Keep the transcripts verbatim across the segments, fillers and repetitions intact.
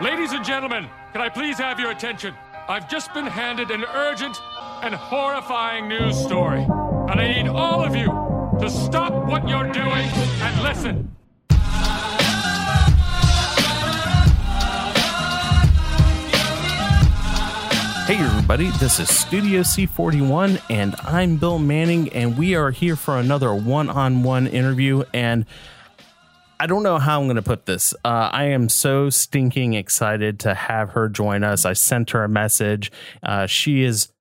Ladies and gentlemen, can I please have your attention? I've just been handed an urgent and horrifying news story. And I need all of you to stop what you're doing and listen. Hey everybody, this is Studio C forty-one and I'm Bill Manning, and we are here for another one-on-one interview, and I don't know how I'm going to put this. Uh, I am so stinking excited to have her join us. I sent her a message. Uh, she is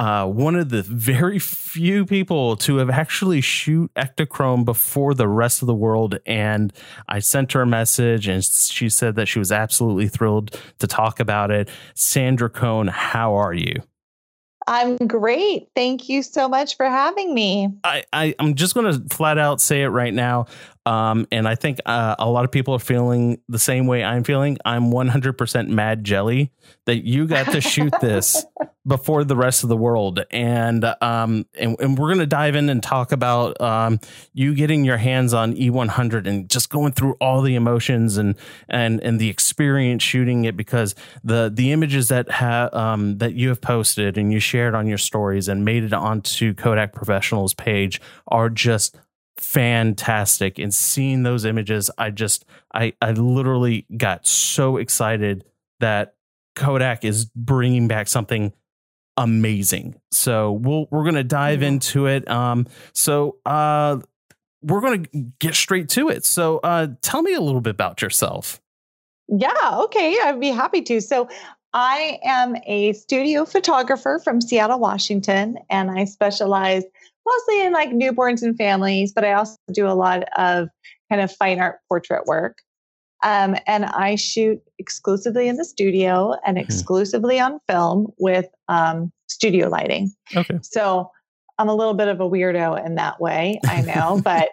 uh, one of the very few people to have actually shoot Ektachrome before the rest of the world. And I sent her a message and she said that she was absolutely thrilled to talk about it. Sandra Coan, how are you? I'm great. Thank you so much for having me. I, I, I'm just going to flat out say it right now. Um, and I think uh, a lot of people are feeling the same way I'm feeling. I'm one hundred percent mad jelly that you got to shoot this before the rest of the world. And um, and, and we're going to dive in and talk about um, you getting your hands on E one hundred and just going through all the emotions and and and the experience shooting it, because the the images that ha- um, that you have posted and you shared on your stories and made it onto Kodak Professional's page are just fantastic. And seeing those images, I just I I literally got so excited that Kodak is bringing back something amazing. So we'll, we're going to dive into it. Um, so uh, we're going to get straight to it. So uh, tell me a little bit about yourself. Yeah, okay. I'd be happy to. So I am a studio photographer from Seattle, Washington, and I specialize mostly in like newborns and families, but I also do a lot of kind of fine art portrait work. Um, and I shoot exclusively in the studio and exclusively on film with um, studio lighting. Okay. So I'm a little bit of a weirdo in that way, I know, but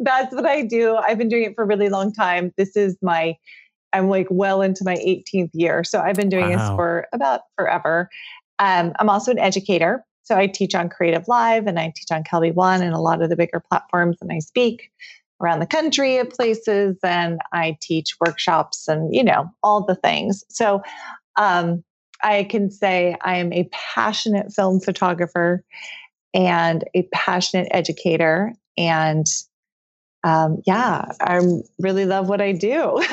that's what I do. I've been doing it for a really long time. This is my, I'm like well into my eighteenth year. So I've been doing wow. this for about forever. Um, I'm also an educator. So I teach on Creative Live and I teach on KelbyOne and a lot of the bigger platforms, and I speak around the country at places, and I teach workshops and, you know, all the things. So um, I can say I am a passionate film photographer and a passionate educator. And um, yeah, I really love what I do.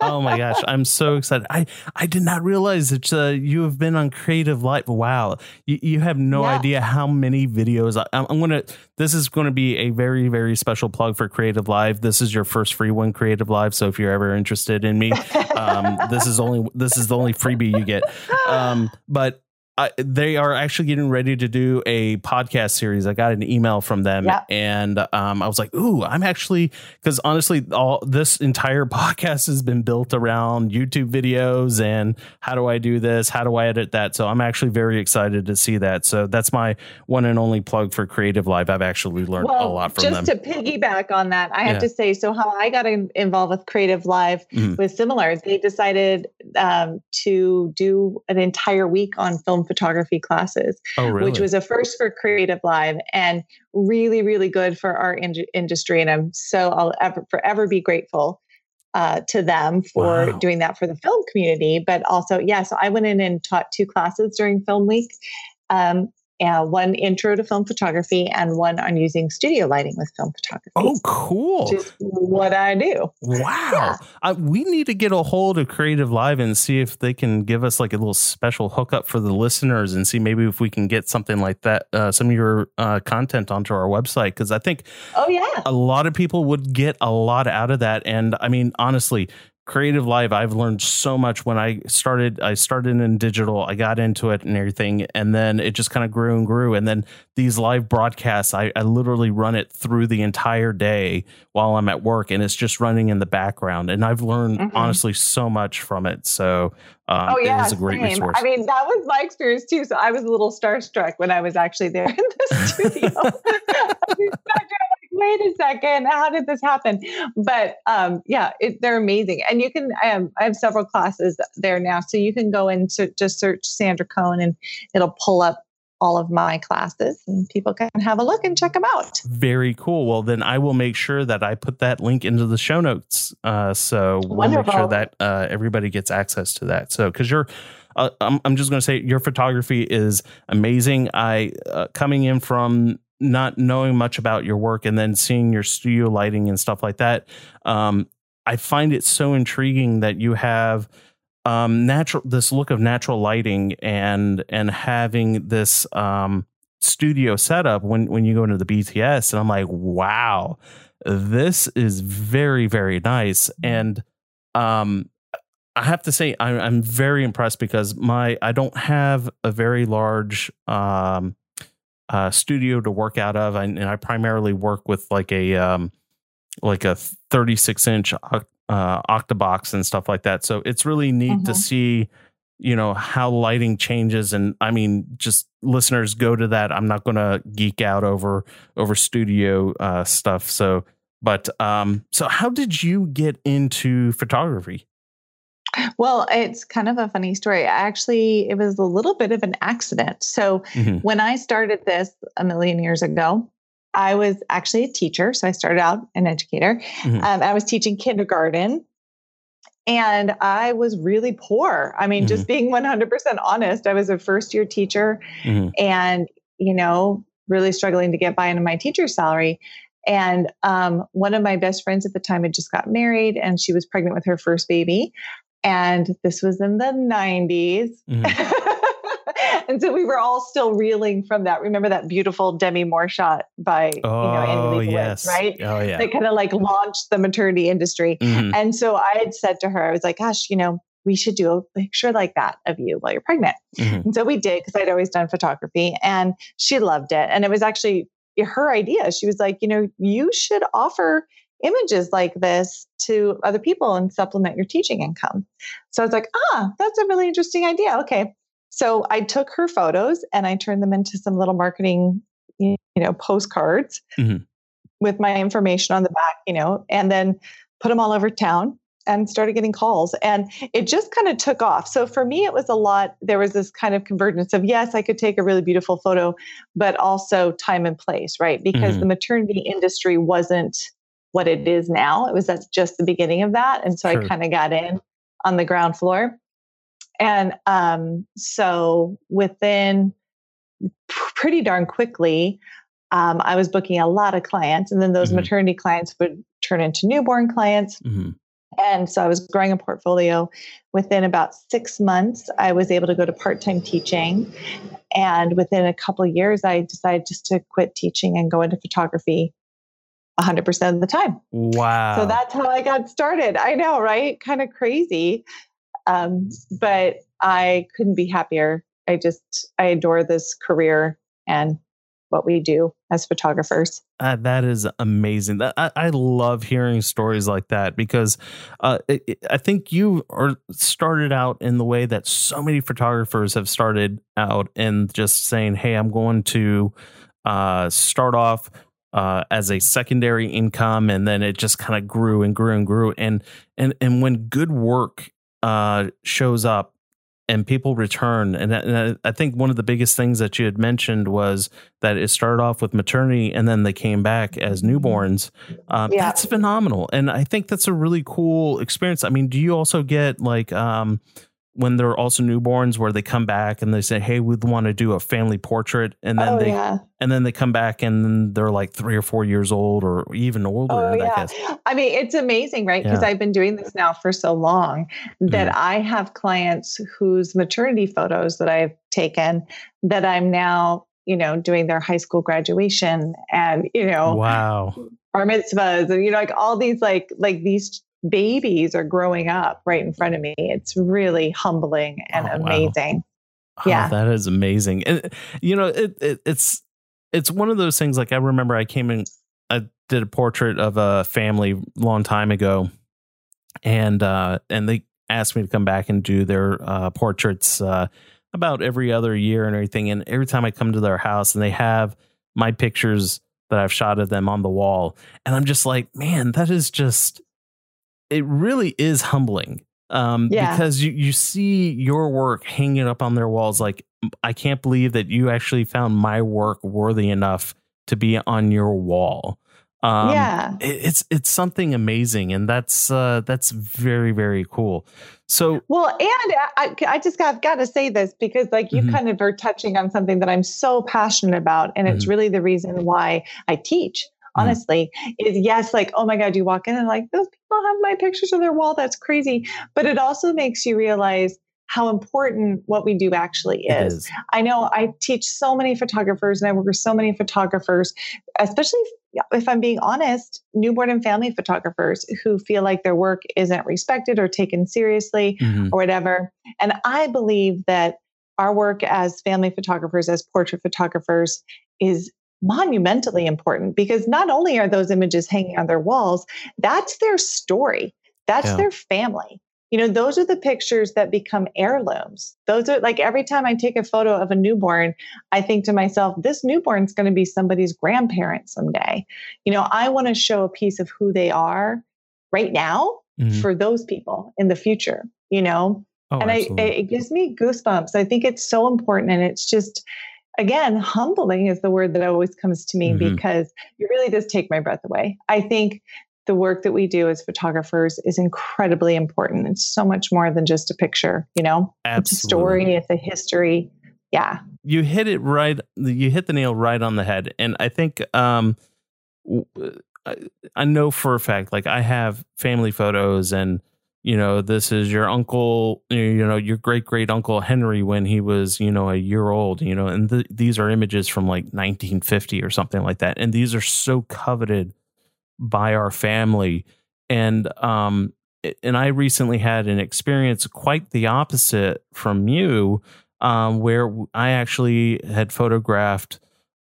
Oh my gosh, I'm so excited. I, I did not realize that uh, you have been on Creative Live. Wow. You, you have no yeah. idea how many videos. I, I'm, I'm going to, this is going to be a very, very special plug for Creative Live. This is your first free one, Creative Live. So if you're ever interested in me, um, this is only, this is the only freebie you get. Um, but I, they are actually getting ready to do a podcast series. I got an email from them yep. and um, I was like, ooh, I'm actually, because honestly, all this entire podcast has been built around YouTube videos and how do I do this? How do I edit that? So I'm actually very excited to see that. So that's my one and only plug for Creative Live. I've actually learned well, a lot from just them. Just to piggyback on that, I yeah. have to say, so how I got in, involved with Creative Live mm. was similar. They decided um, to do an entire week on film photography classes, oh, really? Which was a first for Creative Live and really, really good for our in- industry. And I'm so I'll ever forever be grateful uh, to them for wow. doing that for the film community. But also, yeah, so I went in and taught two classes during Film Week, um, and one intro to film photography and one on using studio lighting with film photography. Oh, cool. Which is what I do. Wow. Yeah. I, we need to get a hold of Creative Live and see if they can give us like a little special hookup for the listeners and see maybe if we can get something like that, uh, some of your uh, content onto our website. Because I think oh yeah, a lot of people would get a lot out of that. And I mean, honestly, Creative Live, I've learned so much when I started. I started in digital. I got into it and everything. And then it just kind of grew and grew. And then these live broadcasts, I, I literally run it through the entire day while I'm at work. And it's just running in the background. And I've learned, mm-hmm. honestly, so much from it. So um, oh, yeah, it is a great same. resource. I mean, that was my experience, too. So I was a little starstruck when I was actually there in the studio. I was wait a second, how did this happen? But um, yeah, it, they're amazing. And you can, I have, I have several classes there now. So you can go and so, just search Sandra Coan and it'll pull up all of my classes, and people can have a look and check them out. Very cool. Well, then I will make sure that I put that link into the show notes. Uh, so we'll Wonderful. Make sure that uh, everybody gets access to that. So, because you're, uh, I'm, I'm just going to say your photography is amazing. I, uh, coming in from not knowing much about your work and then seeing your studio lighting and stuff like that. Um, I find it so intriguing that you have, Um, natural, this look of natural lighting and and having this um, studio setup when, when you go into the B T S. And I'm like, wow, this is very, very nice. And um, I have to say, I'm, I'm very impressed because my I don't have a very large um, uh, studio to work out of. I, and I primarily work with like a um, like a thirty-six inch uh Octabox and stuff like that. So it's really neat mm-hmm. to see, you know, how lighting changes. And I mean, just listeners go to that. I'm not going to geek out over over studio uh, stuff. So but um, so how did you get into photography? Well, it's kind of a funny story. I actually, it was a little bit of an accident. So mm-hmm. when I started this a million years ago, I was actually a teacher. So I started out an educator. Mm-hmm. Um, I was teaching kindergarten and I was really poor. I mean, mm-hmm. just being one hundred percent honest, I was a first year teacher mm-hmm. and, you know, really struggling to get by into my teacher's salary. And um, one of my best friends at the time had just got married and she was pregnant with her first baby. And this was in the nineties. Mm-hmm. And so we were all still reeling from that. Remember that beautiful Demi Moore shot by oh, you know, Andy Leibovitz, yes. right? Oh, yeah. That kind of like launched the maternity industry. Mm-hmm. And so I had said to her, I was like, gosh, you know, we should do a picture like that of you while you're pregnant. Mm-hmm. And so we did because I'd always done photography and she loved it. And it was actually her idea. She was like, you know, you should offer images like this to other people and supplement your teaching income. So I was like, ah, that's a really interesting idea. Okay. So I took her photos and I turned them into some little marketing, you know, postcards mm-hmm. with my information on the back, you know, and then put them all over town and started getting calls. And it just kind of took off. So for me, it was a lot. There was this kind of convergence of, yes, I could take a really beautiful photo, but also time and place, right? Because mm-hmm. the maternity industry wasn't what it is now. It was at just the beginning of that. And so sure. I kind of got in on the ground floor. And um, so within pretty darn quickly, um, I was booking a lot of clients, and then those mm-hmm. maternity clients would turn into newborn clients. Mm-hmm. And so I was growing a portfolio. Within about six months, I was able to go to part-time teaching. And within a couple of years, I decided just to quit teaching and go into photography one hundred percent of the time. Wow. So that's how I got started. I know, right? Kind of crazy. Um, but I couldn't be happier. I just, I adore this career and what we do as photographers. Uh, that is amazing. I, I love hearing stories like that because uh, it, it, I think you are started out in the way that so many photographers have started out in, just saying, hey, I'm going to uh, start off Uh, as a secondary income. And then it just kind of grew and grew and grew. And, and, and when good work uh, shows up and people return. And, and I think one of the biggest things that you had mentioned was that it started off with maternity and then they came back as newborns. Um, yeah. That's phenomenal. And I think that's a really cool experience. I mean, do you also get like, um, when they're also newborns where they come back and they say, hey, we'd want to do a family portrait. And then oh, they, yeah. and then they come back and they're like three or four years old or even older. Oh, yeah. I guess. I mean, it's amazing, right? Because yeah. I've been doing this now for so long that mm-hmm. I have clients whose maternity photos that I've taken that I'm now, you know, doing their high school graduation and, you know, wow, bar mitzvahs and, you know, like all these, like, like these babies are growing up right in front of me. It's really humbling and oh, amazing. Wow. Oh, yeah, that is amazing. And you know, it, it, it's it's one of those things. Like I remember, I came in, I did a portrait of a family a long time ago, and uh, and they asked me to come back and do their uh, portraits uh, about every other year and everything. And every time I come to their house, and they have my pictures that I've shot of them on the wall, and I'm just like, man, that is just. It really is humbling um, yeah. because you, you see your work hanging up on their walls. Like I can't believe that you actually found my work worthy enough to be on your wall. Um, yeah, it, it's it's something amazing. And that's uh, that's very, very cool. So, well, and I, I just got, got to say this because like you mm-hmm. kind of are touching on something that I'm so passionate about. And it's mm-hmm. really the reason why I teach. Honestly, is yes, like, oh my God, you walk in and like, those people have my pictures on their wall. That's crazy. But it also makes you realize how important what we do actually is. is. I know I teach so many photographers and I work with so many photographers, especially if, if I'm being honest, newborn and family photographers who feel like their work isn't respected or taken seriously mm-hmm. or whatever. And I believe that our work as family photographers, as portrait photographers is monumentally important because not only are those images hanging on their walls, that's their story. That's yeah. their family. You know, those are the pictures that become heirlooms. Those are like every time I take a photo of a newborn, I think to myself, this newborn's going to be somebody's grandparent someday. You know, I want to show a piece of who they are right now mm-hmm. for those people in the future, you know, oh, and I, it gives me goosebumps. I think it's so important. And it's just, again, humbling is the word that always comes to me mm-hmm. because it really does take my breath away. I think the work that we do as photographers is incredibly important. It's so much more than just a picture, you know, Absolutely. It's a story, it's a history. Yeah. You hit it right. You hit the nail right on the head. And I think um, I know for a fact, like I have family photos and, you know, this is your uncle, you know, your great great uncle Henry when he was, you know, a year old, you know, and th- these are images from like nineteen fifty or something like that. And these are so coveted by our family. And um, and I recently had an experience quite the opposite from you, um, where I actually had photographed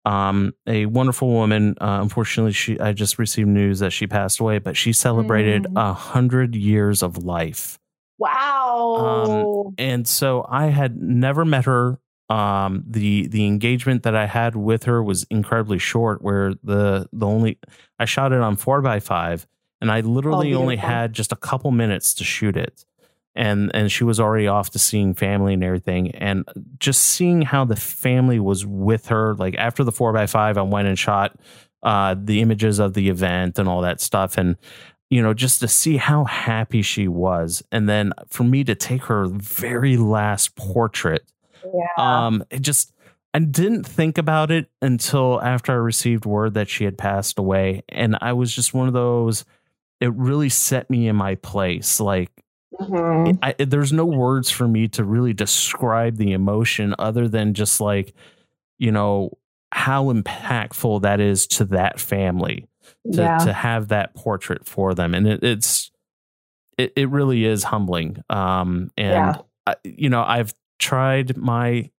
um, a wonderful woman. Uh, unfortunately, she, I just received news that she passed away, but she celebrated a mm. hundred years of life. Wow. Um, and so I had never met her. Um, the, the engagement that I had with her was incredibly short where the, the only, I shot it on four by five and I literally oh, only had just a couple minutes to shoot it. And, and she was already off to seeing family and everything. And just seeing how the family was with her, like after the four by five, I went and shot uh, the images of the event and all that stuff. And, you know, just to see how happy she was. And then for me to take her very last portrait, yeah. um, it just, I didn't think about it until after I received word that she had passed away. And I was just one of those, it really set me in my place. Like, Mm-hmm. I, there's no words for me to really describe the emotion other than just like, you know, how impactful that is to that family to, yeah. to have that portrait for them. And it, it's, it, it really is humbling. Um, and, yeah. I, you know, I've tried my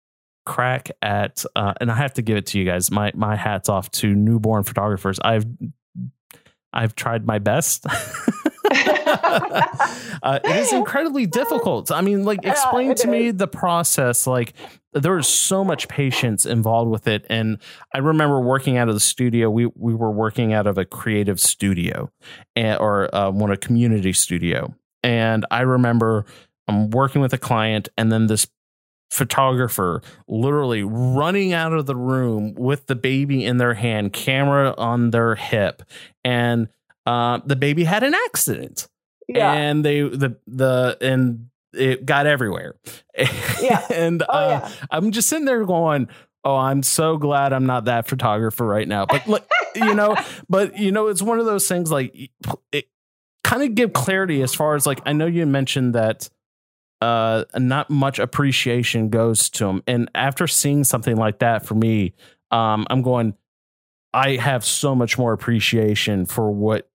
crack at, uh, and I have to give it to you guys, my, my hat's off to newborn photographers. I've, I've tried my best. uh, it is incredibly difficult. I mean, like, explain to me the process. Like, there is so much patience involved with it. And I remember working out of the studio. We we were working out of a creative studio, and, or uh, one a community studio. And I remember I'm working with a client, and then this photographer literally running out of the room with the baby in their hand, camera on their hip, and Uh, the baby had an accident yeah. and they, the, the, and it got everywhere. Yeah. and, oh, uh, yeah. I'm just sitting there going, oh, I'm so glad I'm not that photographer right now. But look, you know, but you know, it's one of those things like it kind of give clarity as far as like, I know you mentioned that, uh, not much appreciation goes to them. And after seeing something like that for me, um, I'm going, I have so much more appreciation for what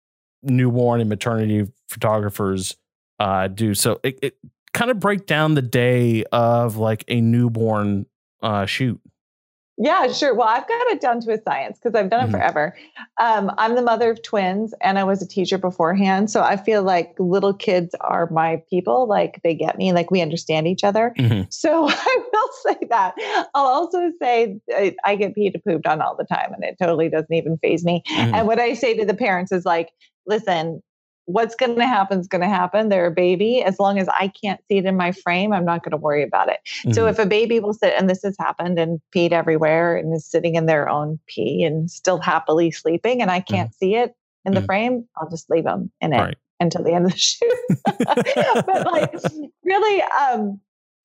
newborn and maternity photographers uh, do. So it, it kind of break down the day of like a newborn uh, shoot. Yeah, sure. Well, I've got it down to a science because I've done it mm-hmm. forever. Um, I'm the mother of twins and I was a teacher beforehand. So I feel like little kids are my people. Like they get me, like we understand each other. Mm-hmm. So I will say that. I'll also say I, I get peed and pooped on all the time and it totally doesn't even faze me. Mm-hmm. And what I say to the parents is like, listen, what's going to happen is going to happen. They're a baby. As long as I can't see it in my frame, I'm not going to worry about it. Mm-hmm. So if a baby will sit, and this has happened, and peed everywhere and is sitting in their own pee and still happily sleeping, and I can't mm-hmm. see it in the mm-hmm. frame, I'll just leave them in it right. until the end of the shoot. But like really, um,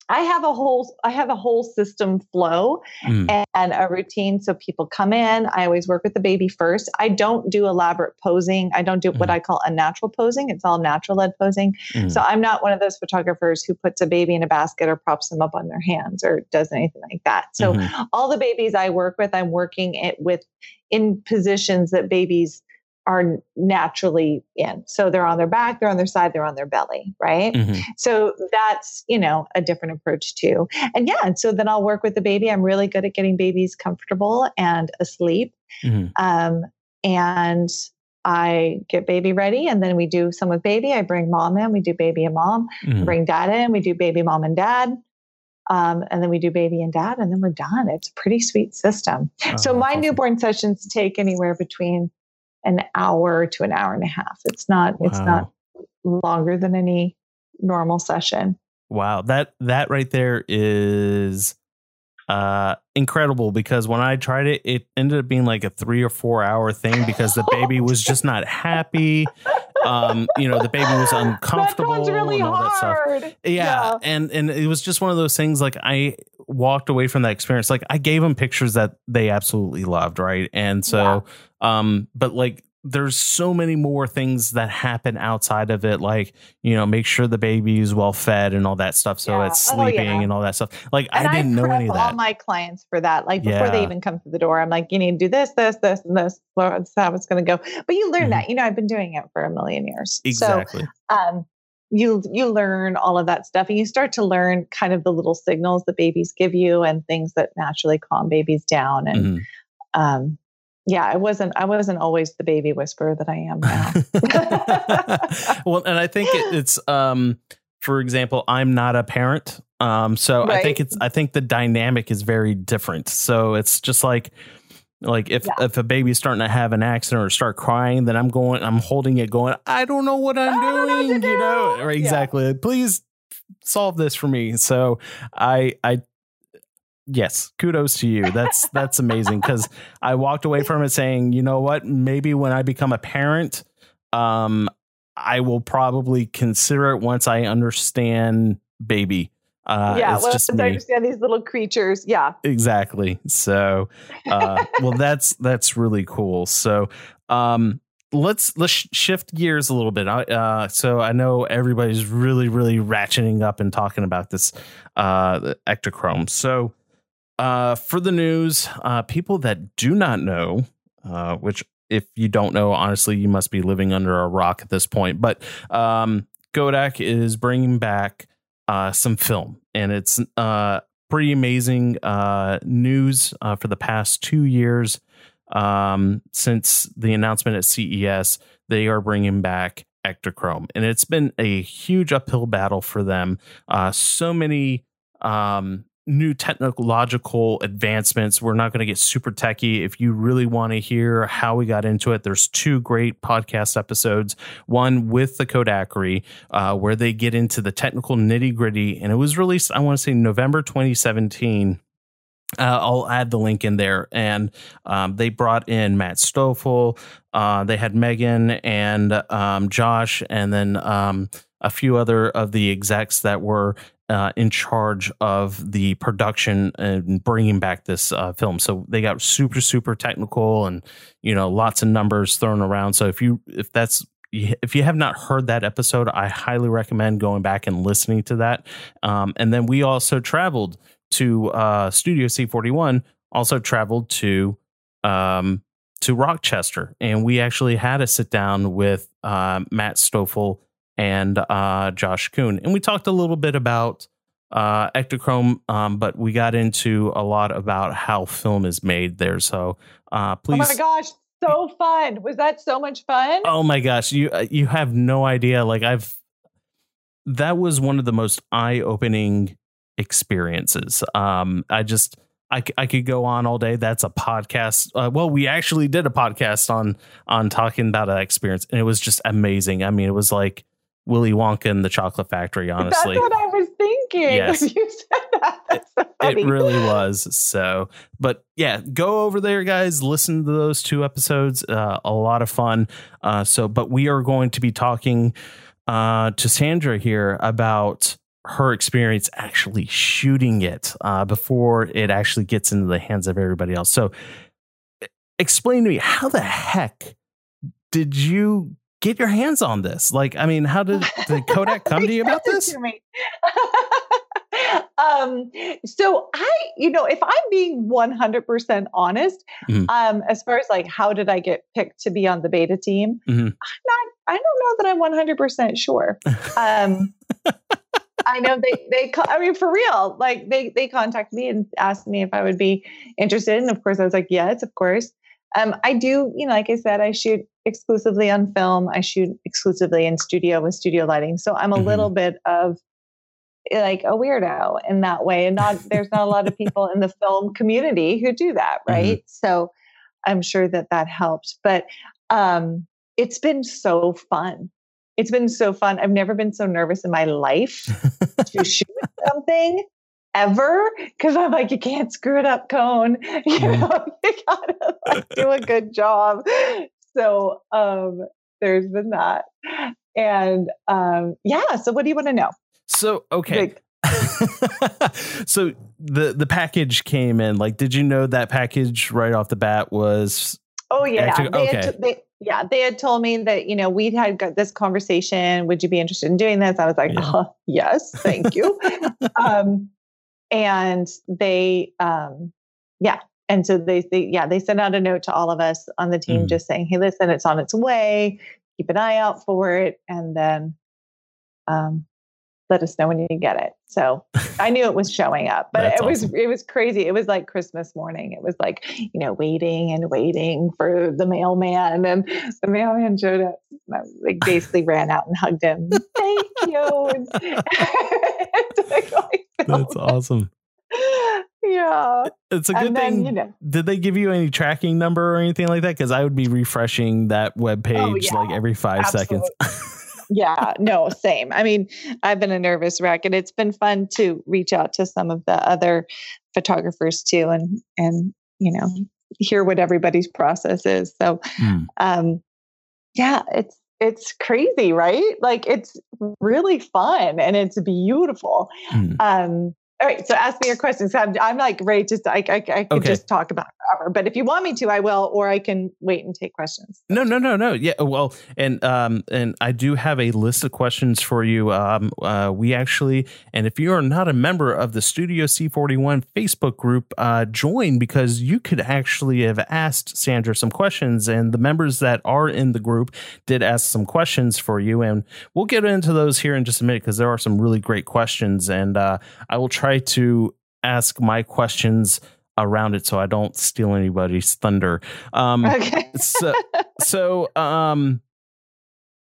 I have a whole, I have a whole system flow mm. and, and a routine. So people come in, I always work with the baby first. I don't do elaborate posing. I don't do mm. what I call unnatural posing. It's all natural led posing. Mm. So I'm not one of those photographers who puts a baby in a basket or props them up on their hands or does anything like that. So mm-hmm. all the babies I work with, I'm working it with in positions that babies are naturally in. So they're on their back, they're on their side, they're on their belly, right? Mm-hmm. So that's, you know, a different approach too. And yeah, and so then I'll work with the baby. I'm really good at getting babies comfortable and asleep. Mm-hmm. Um, and I get baby ready, and then we do some with baby. I bring mom in, we do baby and mom, mm-hmm. bring dad in, we do baby, mom, and dad. Um, and then we do baby and dad, and then we're done. It's a pretty sweet system. Oh, so my awesome. newborn sessions take anywhere between an hour to an hour and a half. It's not, wow. it's not longer than any normal session. Wow. That, that right there is, uh, incredible, because when I tried it, it ended up being like a three or four hour thing because the baby was just not happy. Um, you know, the baby was uncomfortable. That one's really and all hard. That stuff. Yeah. yeah. And, and it was just one of those things. Like I walked away from that experience. Like I gave them pictures that they absolutely loved. Right. And so, yeah. um, but like, there's so many more things that happen outside of it. Like, you know, make sure the baby is well fed and all that stuff. So yeah. it's sleeping oh, yeah. and all that stuff. Like and I didn't I know any of that. All my clients for that, like before yeah. they even come through the door, I'm like, you need to do this, this, this, and this. That's how it's going to go. But you learn mm-hmm. that, you know, I've been doing it for a million years. Exactly. So, um, you, you learn all of that stuff, and you start to learn kind of the little signals that babies give you and things that naturally calm babies down. And, mm-hmm. um, Yeah, I wasn't I wasn't always the baby whisperer that I am now. Well, and I think it, it's, um, for example, I'm not a parent. Um, so right. I think it's I think the dynamic is very different. So it's just like like if, yeah. if a baby's starting to have an accident or start crying, then I'm going I'm holding it going, I don't know what I'm I doing. Know what you know, or exactly. Yeah. Please solve this for me. So I I. Yes. Kudos to you. That's that's amazing, because I walked away from it saying, you know what, maybe when I become a parent, um, I will probably consider it once I understand baby. Uh, yeah. Well, just I understand these little creatures. Yeah, exactly. So uh, well, that's that's really cool. So um, let's let's sh- shift gears a little bit. Uh, so I know everybody's really, really ratcheting up and talking about this uh, Ektachrome. So. Uh, for the news, uh, people that do not know, uh, which if you don't know, honestly, you must be living under a rock at this point. But um, Kodak is bringing back uh, some film, and it's uh, pretty amazing uh, news uh, for the past two years um, since the announcement at C E S. They are bringing back Ektachrome, and it's been a huge uphill battle for them. Uh, so many. Um, new technological advancements. We're not going to get super techie. If you really want to hear how we got into it, there's two great podcast episodes, one with the Kodakery, uh, where they get into the technical nitty gritty. And it was released, I want to say November twenty seventeen. Uh, I'll add the link in there. And um, they brought in Matt Stoffel. Uh, they had Megan and um, Josh, and then um, a few other of the execs that were Uh, in charge of the production and bringing back this uh, film. So they got super, super technical, and, you know, lots of numbers thrown around. So if you if that's if you have not heard that episode, I highly recommend going back and listening to that. Um, and then we also traveled to uh, Studio C forty-one, also traveled to um, to Rochester. And we actually had a sit down with uh, Matt Stoffel and uh, Josh Kuhn. And we talked a little bit about uh, Ektachrome, um, but we got into a lot about how film is made there. So uh, please. Oh my gosh. So fun. Was that so much fun? Oh my gosh. You, you have no idea. Like I've, that was one of the most eye opening experiences. Um, I just, I, I could go on all day. That's a podcast. Uh, well, we actually did a podcast on on talking about that experience, and it was just amazing. I mean, it was like Willy Wonka and the Chocolate Factory, honestly. That's what I was thinking. Yes. You said that. That's so funny. It really was. So, but yeah, go over there, guys. Listen to those two episodes. Uh, a lot of fun. Uh, so, but we are going to be talking uh, to Sandra here about her experience actually shooting it uh, before it actually gets into the hands of everybody else. So explain to me, how the heck did you get your hands on this? Like, I mean, how did, did Kodak come to you about this? um, so I, you know, if I'm being one hundred percent honest, mm-hmm. um, as far as like, how did I get picked to be on the beta team? Mm-hmm. I'm not, I don't know that I'm one hundred percent sure. Um, I know they, they, I mean, for real, like they, they contacted me and asked me if I would be interested. And of course I was like, yes, of course. Um, I do, you know, like I said, I shoot exclusively on film. I shoot exclusively in studio with studio lighting. So I'm a mm-hmm. little bit of like a weirdo in that way. And not, there's not a lot of people in the film community who do that. Right. Mm-hmm. So I'm sure that that helps, but, um, it's been so fun. It's been so fun. I've never been so nervous in my life to shoot something ever, because I'm like, you can't screw it up, Coan. You know, you gotta like, do a good job. So um, there's been that, and um, yeah. So what do you want to know? So okay. Like, so the the package came in. Like, did you know that package right off the bat was? Oh yeah. Active? They okay. Had to, they, Yeah, they had told me that, you know, we'd had got this conversation. Would you be interested in doing this? I was like, yeah. Oh, yes, thank you. um, and they, um, yeah. And so they, they, yeah, they sent out a note to all of us on the team mm. just saying, hey, listen, it's on its way. Keep an eye out for it. And then um, let us know when you get it. So I knew it was showing up, but That's it was, awesome. It was crazy. It was like Christmas morning. It was like, you know, waiting and waiting for the mailman, and the mailman showed up. And I was like, basically ran out and hugged him. Thank you. And, and like, That's awesome. Yeah. It's a good and thing. Then, you know, did they give you any tracking number or anything like that? Cause I would be refreshing that web page oh, yeah. like every five Absolutely. seconds. Yeah, no, same. I mean, I've been a nervous wreck, and it's been fun to reach out to some of the other photographers too, and, and, you know, hear what everybody's process is. So, mm. um, yeah, it's, it's crazy, right? Like, it's really fun and it's beautiful. Mm. Um, all right. So ask me your questions. I'm, I'm like ready to, I, I, I can okay. just talk about it forever, but if you want me to, I will, or I can wait and take questions. No, no, no, no. Yeah. Well, and, um, and I do have a list of questions for you. Um, uh, we actually, and if you are not a member of the Studio C forty-one Facebook group, uh, join, because you could actually have asked Sandra some questions, and the members that are in the group did ask some questions for you. And we'll get into those here in just a minute, because there are some really great questions, and, uh, I will try to ask my questions around it so I don't steal anybody's thunder. Um, okay. so, so, um,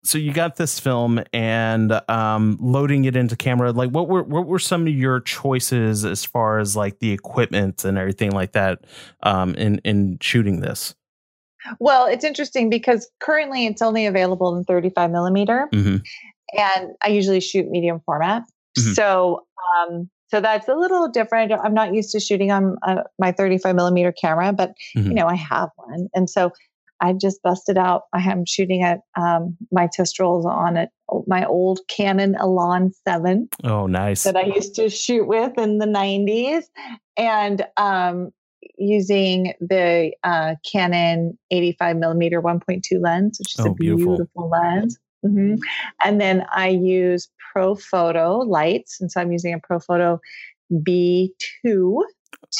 so you got this film, and um, loading it into camera, like what were, what were some of your choices as far as like the equipment and everything like that, um, in, in shooting this? Well, it's interesting because currently it's only available in thirty-five millimeter, mm-hmm. and I usually shoot medium format. Mm-hmm. So, um, So that's a little different. I'm not used to shooting on uh, my thirty-five millimeter camera, but mm-hmm. you know, I have one. And so I just busted out. I am shooting at um, my test rolls on it, my old Canon Elan seven. Oh, nice. That I used to shoot with in the nineties, and um, using the uh, Canon eighty-five millimeter one point two lens, which is oh, a beautiful, beautiful lens. Mm-hmm. And then I use ProPhoto lights. And so I'm using a ProPhoto B two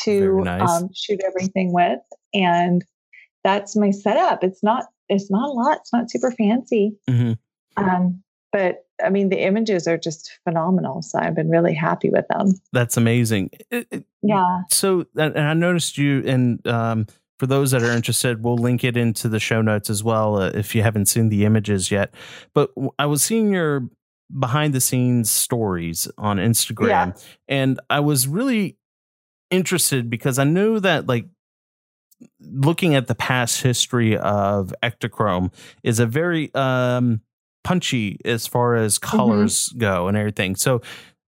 to nice. um, shoot everything with. And that's my setup. It's not, it's not a lot. It's not super fancy. Mm-hmm. Um, but I mean, the images are just phenomenal. So I've been really happy with them. That's amazing. It, it, yeah. So, and I noticed you, and um, for those that are interested, we'll link it into the show notes as well, uh, if you haven't seen the images yet. But I was seeing your behind the scenes stories on Instagram, yeah. and I was really interested because I know that, like, looking at the past history of Ektachrome is a very um, punchy as far as colors mm-hmm. go and everything. So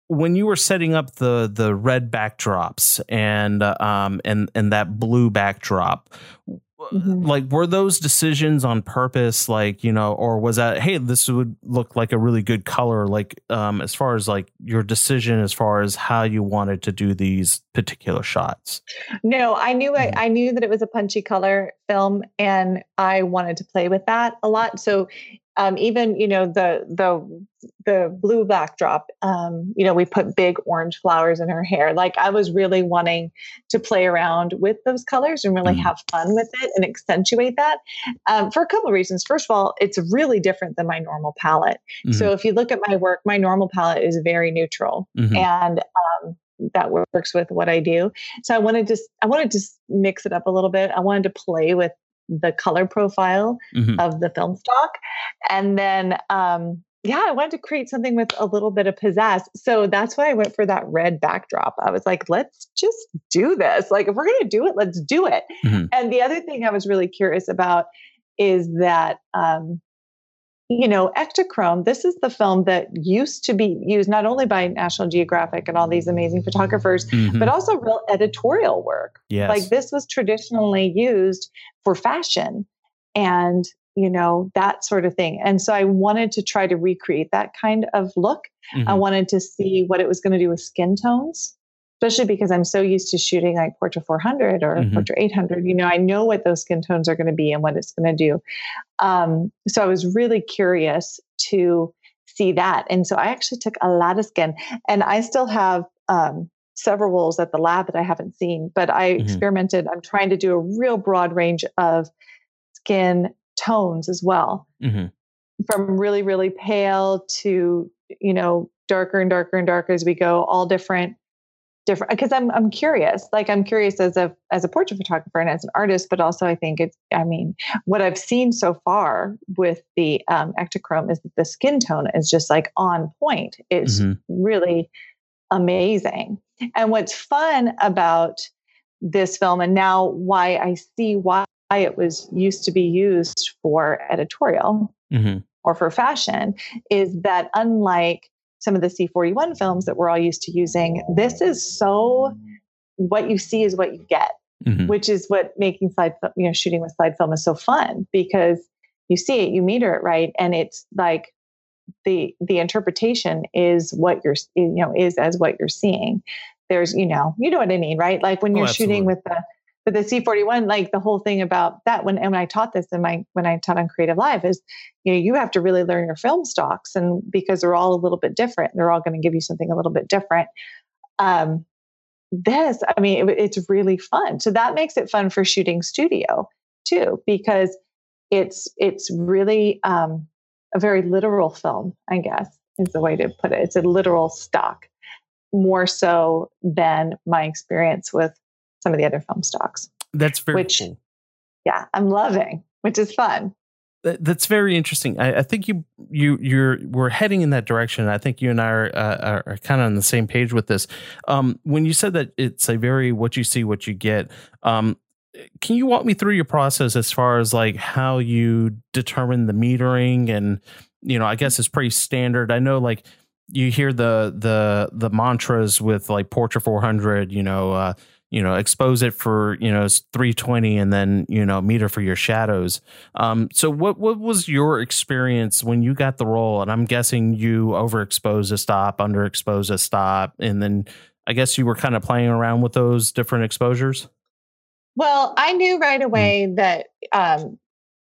when you were setting up the the red backdrops and um and and that blue backdrop, mm-hmm. like, were those decisions on purpose, like, you know, or was that, hey, this would look like a really good color, like, um as far as like your decision as far as how you wanted to do these particular shots? No, I knew I, I knew that it was a punchy color film and I wanted to play with that a lot. So Um, even, you know, the, the, the blue backdrop, um, you know, we put big orange flowers in her hair. Like, I was really wanting to play around with those colors and really mm. have fun with it and accentuate that, um, for a couple of reasons. First of all, it's really different than my normal palette. Mm-hmm. So if you look at my work, my normal palette is very neutral mm-hmm. and, um, that works with what I do. So I wanted to, I wanted to mix it up a little bit. I wanted to play with the color profile mm-hmm. of the film stock. And then, um, yeah, I wanted to create something with a little bit of pizzazz. So that's why I went for that red backdrop. I was like, let's just do this. Like, if we're going to do it, let's do it. Mm-hmm. And the other thing I was really curious about is that, um, you know, Ektachrome, this is the film that used to be used not only by National Geographic and all these amazing photographers, mm-hmm. but also real editorial work. Yes. Like, this was traditionally used for fashion and, you know, that sort of thing. And so I wanted to try to recreate that kind of look. Mm-hmm. I wanted to see what it was going to do with skin tones, especially because I'm so used to shooting like Portra four hundred or mm-hmm. Portra eight hundred, you know, I know what those skin tones are going to be and what it's going to do. Um, so I was really curious to see that. And so I actually took a lot of skin, and I still have, um, several rolls at the lab that I haven't seen, but I mm-hmm. experimented. I'm trying to do a real broad range of skin tones as well. Mm-hmm. From really, really pale to, you know, darker and darker and darker as we go, all different different because I'm I'm curious. Like, I'm curious as a as a portrait photographer and as an artist, but also I think it's I mean, what I've seen so far with the um Ektachrome is that the skin tone is just like on point. It's mm-hmm. really amazing. And what's fun about this film, and now why I see why it was used to be used for editorial mm-hmm. or for fashion, is that unlike some of the C forty-one films that we're all used to using, this is so what you see is what you get, mm-hmm. which is what making slide, you know, shooting with slide film is so fun, because you see it, you meter it right, and it's like the the interpretation is what you're, you know, is as what you're seeing. There's, you know, you know what I mean, right? Like, when you're oh, shooting with the with the C forty-one, like the whole thing about that when and when I taught this in my when I taught on Creative Live is, you know, you have to really learn your film stocks, and because they're all a little bit different, they're all going to give you something a little bit different. Um, this, I mean, it, it's really fun. So that makes it fun for shooting studio too, because it's it's really um, a very literal film, I guess, is the way to put it. It's a literal stock, more so than my experience with some of the other film stocks. That's very which, cool. Yeah, I'm loving, which is fun. That's very interesting. I, I think you you you're we're heading in that direction. I think you and I are uh, are kind of on the same page with this. Um, when you said that it's a very what you see, what you get. Um, can you walk me through your process as far as like how you determine the metering? And, you know, I guess it's pretty standard. I know, like, you hear the the the mantras with like Portra four hundred, you know, uh, you know, expose it for, you know, three twenty and then, you know, meter for your shadows. Um, so what what was your experience when you got the role? And I'm guessing you overexposed a stop, underexposed a stop. And then I guess you were kind of playing around with those different exposures. Well, I knew right away mm. that um,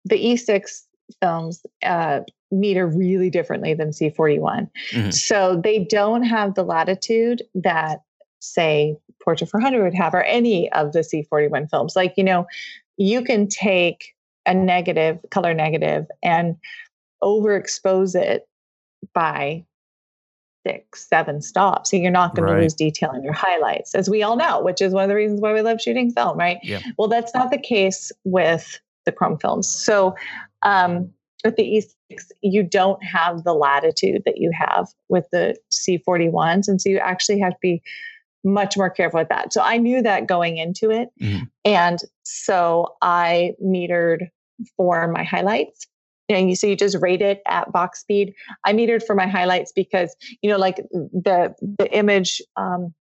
the E six films uh, meter really differently than C forty-one. Mm-hmm. So they don't have the latitude that, say, Portra four hundred would have, or any of the C forty-one films. Like, you know, you can take a negative, color negative, and overexpose it by six, seven stops. So you're not going right. to lose detail in your highlights, as we all know, which is one of the reasons why we love shooting film, right? Yeah. Well, that's not the case with the chrome films. So, um, with the E six, you don't have the latitude that you have with the C forty-ones. And so you actually have to be much more careful with that. So I knew that going into it. Mm-hmm. And so I metered for my highlights. And you, so you just rate it at box speed. I metered for my highlights because, you know, like the, the image um,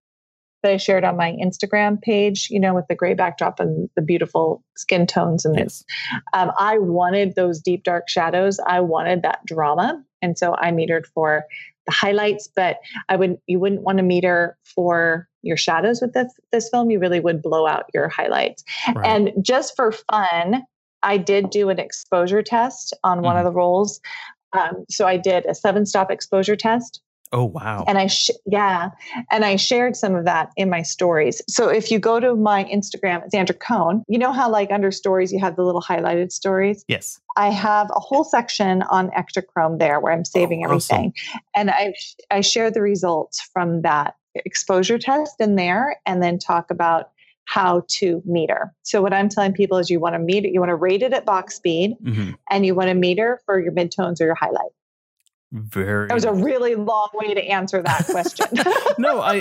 that I shared on my Instagram page, you know, with the gray backdrop and the beautiful skin tones and this, um, I wanted those deep, dark shadows. I wanted that drama. And so I metered for the highlights, but I would, you wouldn't want to meter for your shadows with this, this film. You really would blow out your highlights. Right. And just for fun, I did do an exposure test on one mm. of the rolls. Um, so I did a seven stop exposure test. Oh, wow. And I, sh- yeah. And I shared some of that in my stories. So if you go to my Instagram, Sandra Coan, you know how like under stories, you have the little highlighted stories. Yes. I have a whole section on Ektachrome there where I'm saving oh, everything. Awesome. And I, I share the results from that exposure test in there and then talk about how to meter. So what I'm telling people is you want to meter, you want to rate it at box speed mm-hmm. and you want to meter for your midtones or your highlights. Very. That was a really long way to answer that question. No, I,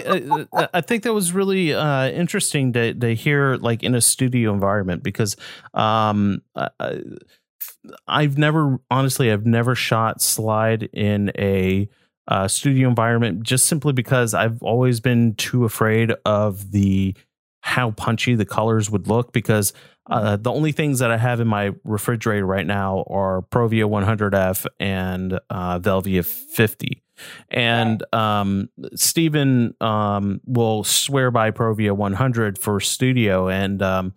I I think that was really uh, interesting to to hear, like in a studio environment, because um I, I've never honestly I've never shot slide in a uh, studio environment, just simply because I've always been too afraid of the how punchy the colors would look, because uh, the only things that I have in my refrigerator right now are Provia one hundred F and uh, Velvia fifty. And um, Stephen um, will swear by Provia one hundred for studio. And um,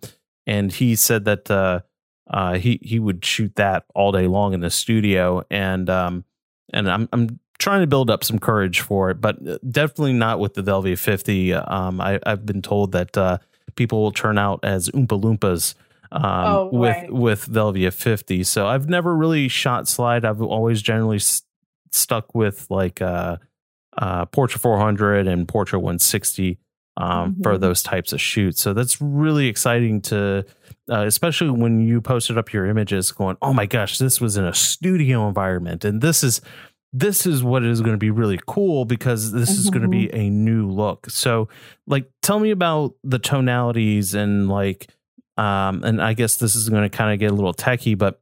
and he said that uh, uh, he, he would shoot that all day long in the studio. And um, and I'm, I'm trying to build up some courage for it, but definitely not with the Velvia fifty. Um, I, I've been told that uh, people will turn out as Oompa Loompas um, oh, right. with, with Velvia fifty. So I've never really shot slide. I've always generally s- stuck with like uh, uh, Portra four hundred and Portra one sixty um, mm-hmm. for those types of shoots. So that's really exciting to, uh, especially when you posted up your images going, oh my gosh, this was in a studio environment. And this is, This is what is going to be really cool, because this mm-hmm. is going to be a new look. So like, tell me about the tonalities and like, um, and I guess this is going to kind of get a little techie, but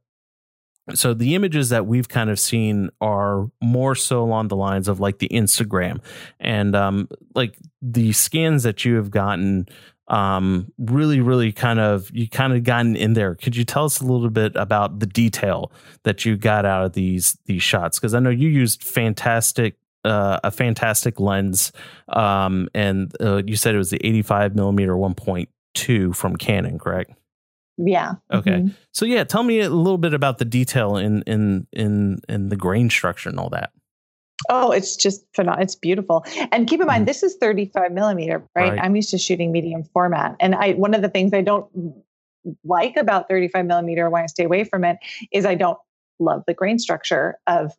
so the images that we've kind of seen are more so along the lines of like the Instagram and um, like the scans that you have gotten um, really, really kind of, you kind of gotten in there. Could you tell us a little bit about the detail that you got out of these, these shots? Cause I know you used fantastic, uh, a fantastic lens. Um, and, uh, you said it was the eighty-five millimeter one point two from Canon, correct? Yeah. Okay. Mm-hmm. So yeah, tell me a little bit about the detail in, in, in, in the grain structure and all that. Oh, it's just phenomenal. It's beautiful. And keep in mind, this is thirty-five millimeter, right? right? I'm used to shooting medium format. And I, one of the things I don't like about thirty-five millimeter, why I stay away from it, is I don't love the grain structure of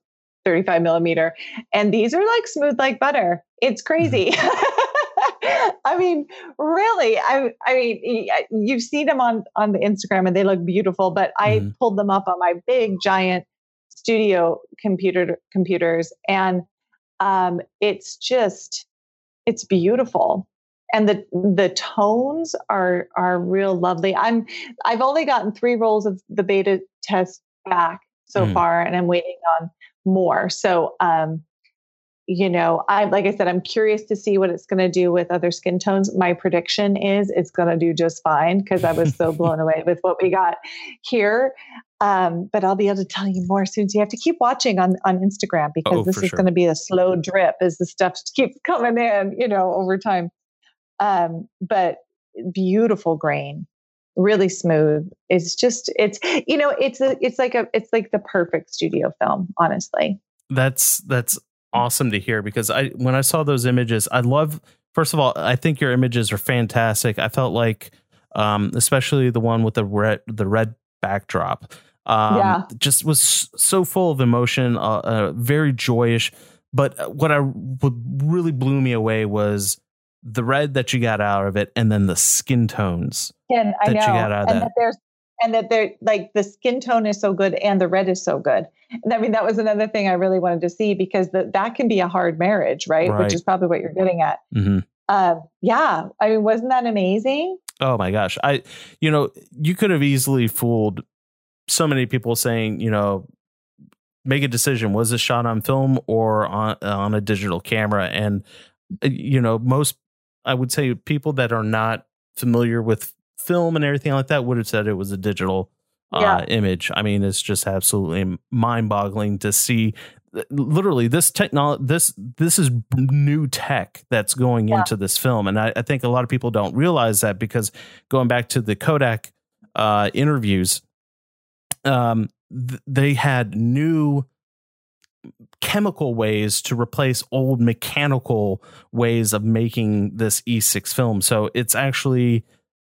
thirty-five millimeter. And these are like smooth, like butter. It's crazy. Mm-hmm. I mean, really, I, I mean, you've seen them on, on the Instagram and they look beautiful, but I mm-hmm. pulled them up on my big giant studio computer computers. And, um, it's just, it's beautiful. And the, the tones are, are real lovely. I'm, I've only gotten three rolls of the beta test back so mm. far, and I'm waiting on more. So, um, you know, I, like I said, I'm curious to see what it's going to do with other skin tones. My prediction is it's going to do just fine, because I was so blown away with what we got here. Um, but I'll be able to tell you more soon. So you have to keep watching on, on Instagram, because oh, this is sure. going to be a slow drip as the stuff keeps coming in, you know, over time. Um, but beautiful grain, really smooth. It's just, it's, you know, it's, a, it's like a, it's like the perfect studio film, honestly. That's, that's awesome to hear, because I, when I saw those images, I love, first of all, I think your images are fantastic. I felt like, um, especially the one with the red, the red backdrop, um, yeah. just was so full of emotion, uh, uh, very joyous. But what I what really blew me away was the red that you got out of it, and then the skin tones and, that I know. you got out of and that. that there's, and that they're like, the skin tone is so good and the red is so good. And I mean, that was another thing I really wanted to see, because the, that can be a hard marriage, right? right? Which is probably what you're getting at. Mm-hmm. uh, yeah, I mean, wasn't that amazing? Oh my gosh. I, you know, you could have easily fooled so many people saying, you know, make a decision. Was this shot on film or on, on a digital camera? And, you know, most, I would say people that are not familiar with film and everything like that would have said it was a digital yeah. uh, image. I mean, it's just absolutely mind boggling to see literally this technology. This this is new tech that's going yeah. into this film. And I, I think a lot of people don't realize that, because going back to the Kodak uh, interviews, um, th- they had new chemical ways to replace old mechanical ways of making this E six film. So it's actually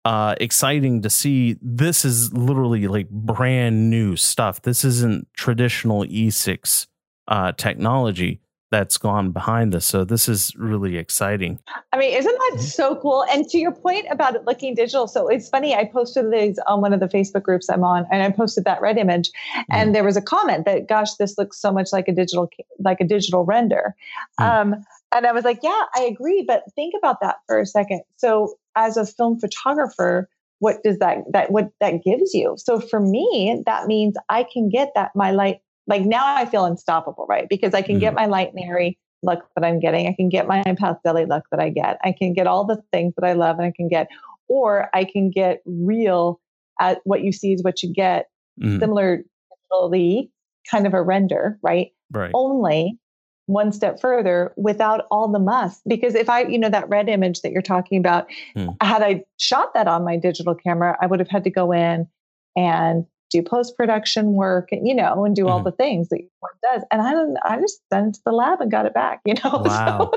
uh, exciting to see. This is literally like brand new stuff. This isn't traditional E six uh, technology that's gone behind this. So this is really exciting. I mean, isn't that so cool? And to your point about it looking digital. So it's funny. I posted these on one of the Facebook groups I'm on, and I posted that red image, and mm. there was a comment that, gosh, this looks so much like a digital, like a digital render. Mm. Um, and I was like, yeah, I agree. But think about that for a second. So as a film photographer, what does that, that, what that gives you? So for me, that means I can get that my light, like now I feel unstoppable, right? Because I can get my light and airy look that I'm getting. I can get my pastel look that I get. I can get all the things that I love, and I can get, or I can get real at what you see is what you get. Mm. Similarly, kind of a render, right? Right. Only one step further without all the muss. Because if I, you know, that red image that you're talking about, mm. had I shot that on my digital camera, I would have had to go in and do post-production work, and, you know, and do all mm. the things that one does. And I don't, I just sent it to the lab and got it back, you know? Wow.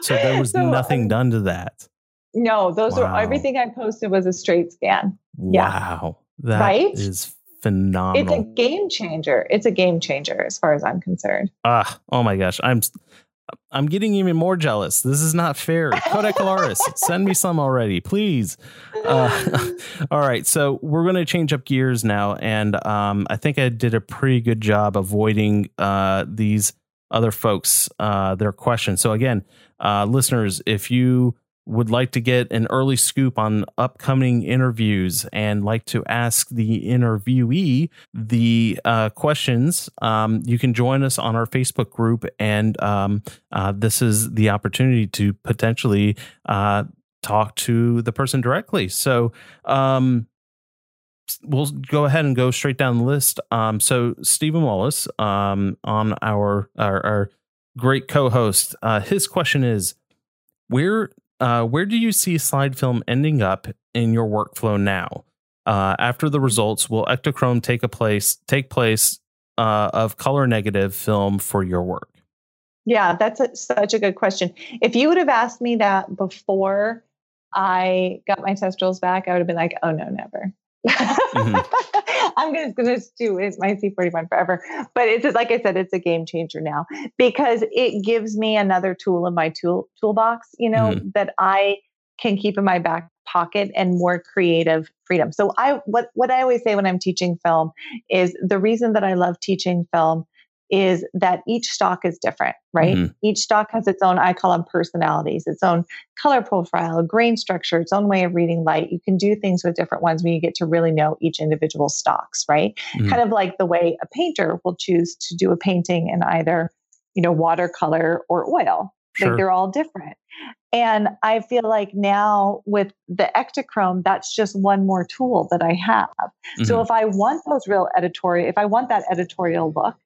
So, so there was so, nothing done to that. No, those wow. were, everything I posted was a straight scan. Wow. Yeah. That right? is phenomenal. It's a game changer. It's a game changer as far as I'm concerned. Ah, oh my gosh. I'm, I'm getting even more jealous. This is not fair. Kodak Alaris, send me some already, please. Uh, all right. So we're going to change up gears now. And um, I think I did a pretty good job avoiding uh, these other folks, uh, their questions. So again, uh, listeners, if you would like to get an early scoop on upcoming interviews and like to ask the interviewee the uh, questions, um, you can join us on our Facebook group. And um, uh, this is the opportunity to potentially uh, talk to the person directly. So um, we'll go ahead and go straight down the list. Um, so Stephen Wallace, um, on our, our, our great co-host, uh, his question is, where Uh, where do you see slide film ending up in your workflow now? Uh, after the results, will Ektachrome take a place take place uh, of color negative film for your work? Yeah, that's a, such a good question. If you would have asked me that before I got my test rolls back, I would have been like, "Oh no, never." mm-hmm. I'm just going to do it, my C forty-one forever. But it's just, like I said, it's a game changer now, because it gives me another tool in my tool toolbox, you know, mm-hmm. that I can keep in my back pocket, and more creative freedom. So I, what, what I always say when I'm teaching film is, the reason that I love teaching film is that each stock is different, right? Mm-hmm. Each stock has its own, I call them personalities, its own color profile, grain structure, its own way of reading light. You can do things with different ones when you get to really know each individual stocks, right? Mm-hmm. Kind of like the way a painter will choose to do a painting in either, you know, watercolor or oil. Sure. Like they're all different. And I feel like now with the Ektachrome, that's just one more tool that I have. Mm-hmm. So if I want those real editorial, if I want that editorial look,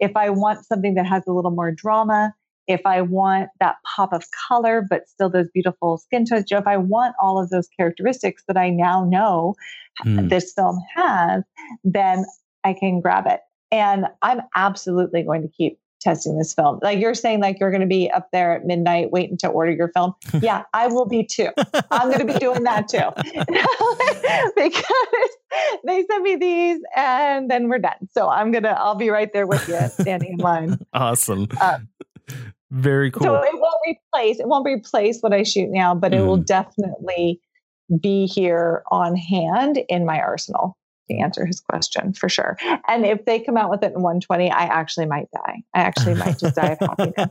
if I want something that has a little more drama, if I want that pop of color, but still those beautiful skin tones, if I want all of those characteristics that I now know mm. this film has, then I can grab it. And I'm absolutely going to keep testing this film. Like you're saying, like you're going to be up there at midnight waiting to order your film. Yeah, I will be too. I'm going to be doing that too. Because they send me these and then we're done. So I'm going to, I'll be right there with you standing in line. Awesome. Uh, Very cool. So it won't replace, it won't replace what I shoot now, but mm. it will definitely be here on hand in my arsenal. to answer his question for sure. And if they come out with it in one twenty, I actually might die. I actually might just die of happiness.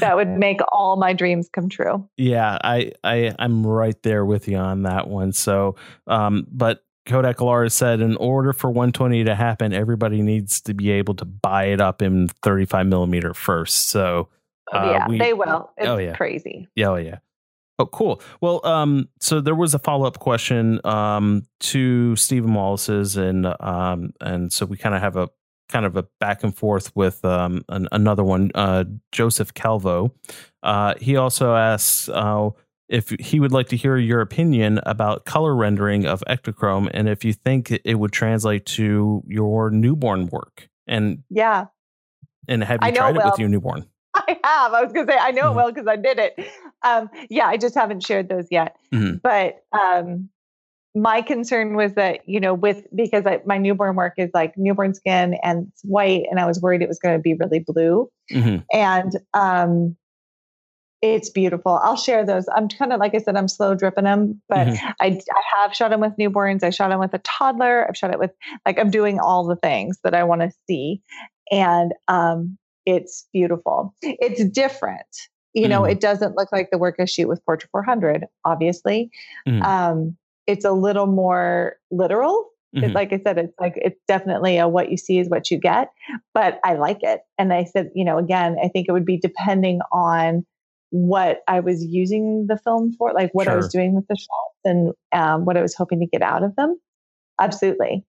That would make all my dreams come true. Yeah, I, I, I'm right there with you on that one. So, um, but Kodak Lara said, in order for one twenty to happen, everybody needs to be able to buy it up in thirty-five millimeter first. So uh, oh, yeah, we, they will. It's oh, yeah. crazy. Yeah, oh, yeah. Oh, cool. Well, um, so there was a follow up question um, to Stephen Wallace's, and um, and so we kind of have a kind of a back and forth with um, an, another one, uh, Joseph Calvo. Uh, he also asks uh, if he would like to hear your opinion about color rendering of Ektachrome, and if you think it would translate to your newborn work. And yeah, and have you I tried know, it well. with your newborn? I have. I was going to say, I know it well because I did it. Um, yeah, I just haven't shared those yet. Mm-hmm. But um, my concern was that, you know, with, because I, my newborn work is like newborn skin and it's white, and I was worried it was going to be really blue. Mm-hmm. And um, it's beautiful. I'll share those. I'm kind of, like I said, I'm slow dripping them, but mm-hmm. I, I have shot them with newborns. I shot them with a toddler. I've shot it with, like, I'm doing all the things that I want to see. And, um, it's beautiful. It's different. You know, mm. it doesn't look like the work I shoot with Portra four hundred, obviously. Mm. Um, it's a little more literal. Mm-hmm. It, like I said, it's like, it's definitely a what you see is what you get, but I like it. And I said, you know, again, I think it would be depending on what I was using the film for, like what sure. I was doing with the shots and um, what I was hoping to get out of them. Absolutely.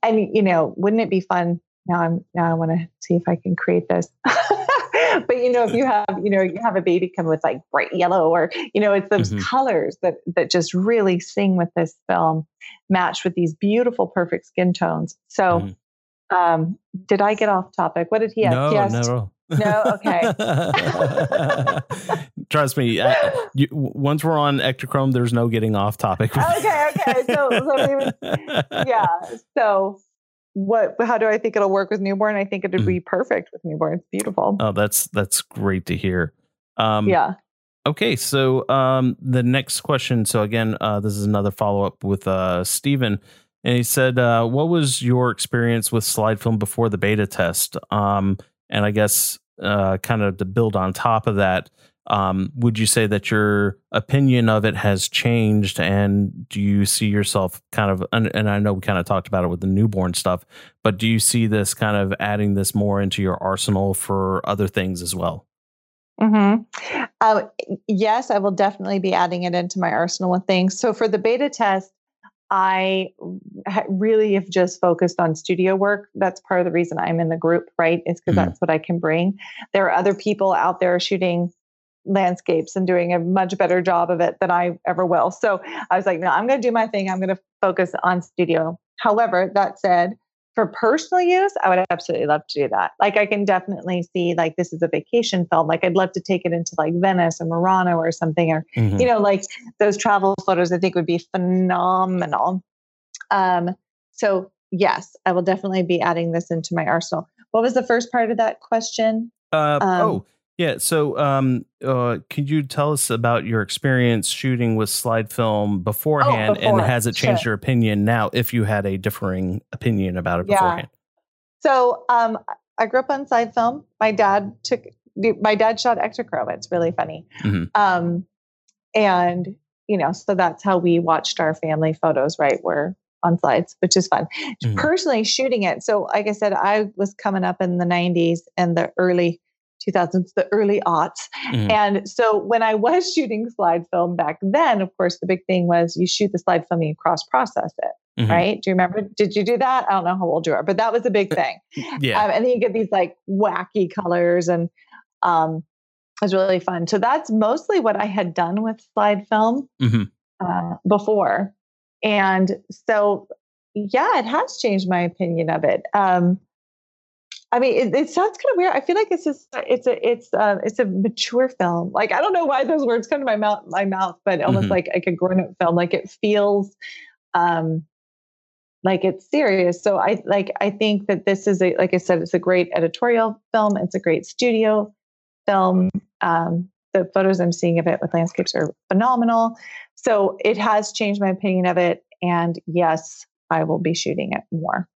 And, you know, wouldn't it be fun? Now I'm, now I want to see if I can create this, but you know, if you have, you know, you have a baby come with like bright yellow or, you know, it's those mm-hmm. colors that, that just really sing with this film, matched with these beautiful, perfect skin tones. So, mm. um, did I get off topic? What did he ask? No, he asked, not at all. No. Okay. Trust me. Uh, you, once we're on Ektachrome, there's no getting off topic. okay. Okay. So, so we would, yeah. So, What? How do I think it'll work with newborn? I think it would be perfect with newborn. It's beautiful. Oh, that's that's great to hear. Um, yeah. Okay, so um, the next question. So again, uh, this is another follow up with uh, Stephen, and he said, uh, "What was your experience with slide film before the beta test?" Um, and I guess uh, kind of to build on top of that, um, would you say that your opinion of it has changed, and do you see yourself kind of, and, and I know we kind of talked about it with the newborn stuff, but do you see this kind of adding this more into your arsenal for other things as well? Mm-hmm. Uh, yes, I will definitely be adding it into my arsenal of things. So for the beta test, I really have just focused on studio work. That's part of the reason I'm in the group, right? It's because mm-hmm. that's what I can bring. There are other people out there shooting landscapes and doing a much better job of it than I ever will. So I was like, no, I'm going to do my thing. I'm going to focus on studio. However, that said, for personal use, I would absolutely love to do that. Like I can definitely see like this is a vacation film. Like I'd love to take it into like Venice or Murano or something, or, mm-hmm. you know, like those travel photos I think would be phenomenal. Um, so yes, I will definitely be adding this into my arsenal. What was the first part of that question? Uh, um, oh, Yeah. So um, uh, could you tell us about your experience shooting with slide film beforehand? Oh, before. And has it changed sure. your opinion now if you had a differing opinion about it yeah. beforehand? So um, I grew up on slide film. My dad took my dad shot Ektachrome. It's really funny. Mm-hmm. Um, and, you know, so that's how we watched our family photos, right? We're on slides, which is fun. Mm-hmm. Personally shooting it. So like I said, I was coming up in the nineties and the early two thousands, the early aughts. Mm-hmm. And so when I was shooting slide film back then, of course, the big thing was you shoot the slide film and you cross process it, mm-hmm. right? Do you remember? Did you do that? I don't know how old you are, but that was a big thing. yeah. Um, and then you get these like wacky colors and um, it was really fun. So that's mostly what I had done with slide film mm-hmm. uh, before. And so, yeah, it has changed my opinion of it. Um, I mean, it, it sounds kind of weird. I feel like it's just, it's a, it's um, it's a mature film. Like, I don't know why those words come to my mouth, my mouth, but almost mm-hmm. like, like a grown up film. Like it feels, um, like it's serious. So I, like, I think that this is a, like I said, it's a great editorial film. It's a great studio film. Um, the photos I'm seeing of it with landscapes are phenomenal. So it has changed my opinion of it. And yes, I will be shooting it more.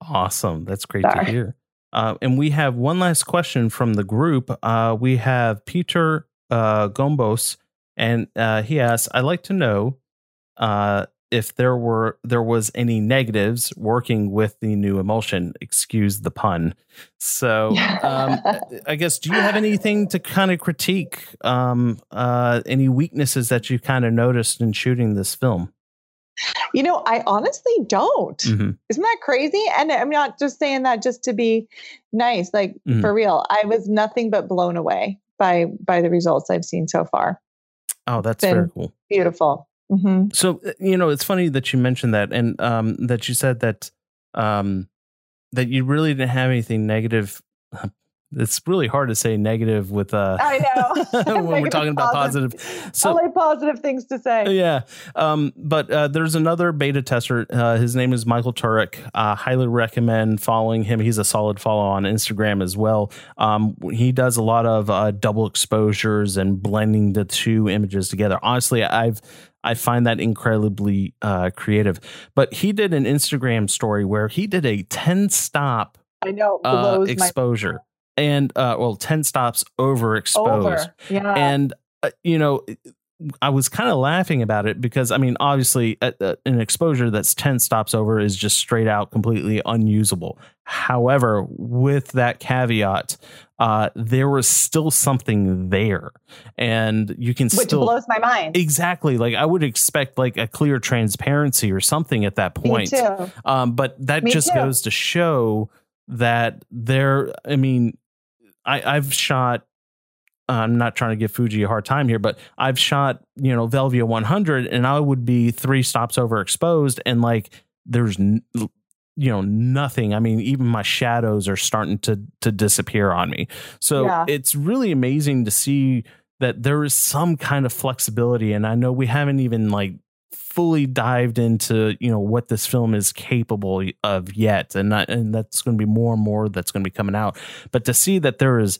Awesome. That's great Sorry. to hear. Uh, and we have one last question from the group. Uh, we have Peter uh, Gombos, and uh, he asks, I'd like to know uh, if there were there was any negatives working with the new emulsion. Excuse the pun. So um, I guess, do you have anything to kind of critique? Um, uh, any weaknesses that you kind of noticed in shooting this film? You know, I honestly don't. Mm-hmm. Isn't that crazy? And I'm not just saying that just to be nice, like mm-hmm. for real, I was nothing but blown away by, by the results I've seen so far. Oh, that's very cool. Beautiful. Mm-hmm. So, you know, it's funny that you mentioned that, and um, that you said that, um, that you really didn't have anything negative. It's really hard to say negative with, uh, I know when we're talking about positive. positive. So only positive things to say. Yeah. Um, but, uh, there's another beta tester. Uh, his name is Michael Turek. Uh, highly recommend following him. He's a solid follow on Instagram as well. Um, he does a lot of, uh, double exposures and blending the two images together. Honestly, I've, I find that incredibly, uh, creative, but he did an Instagram story where he did a ten stop, I know, uh, exposure. My- And uh, well, ten stops overexposed. Over. Yeah. And, uh, you know, I was kind of laughing about it because, I mean, obviously uh, uh, an exposure that's ten stops over is just straight out completely unusable. However, with that caveat, uh, there was still something there, and you can Which still blows my mind. Exactly. Like I would expect like a clear transparency or something at that point. Me too. Um, but that Me just too. goes to show that there, I mean, I, I've shot, I'm not trying to give Fuji a hard time here, but I've shot, you know, Velvia one hundred, and I would be three stops overexposed, and like there's, you know, nothing. I mean, even my shadows are starting to to disappear on me. So yeah. It's really amazing to see that there is some kind of flexibility. And I know we haven't even like fully dived into, you know, what this film is capable of yet. And not, and that's going to be more and more that's going to be coming out. But to see that there is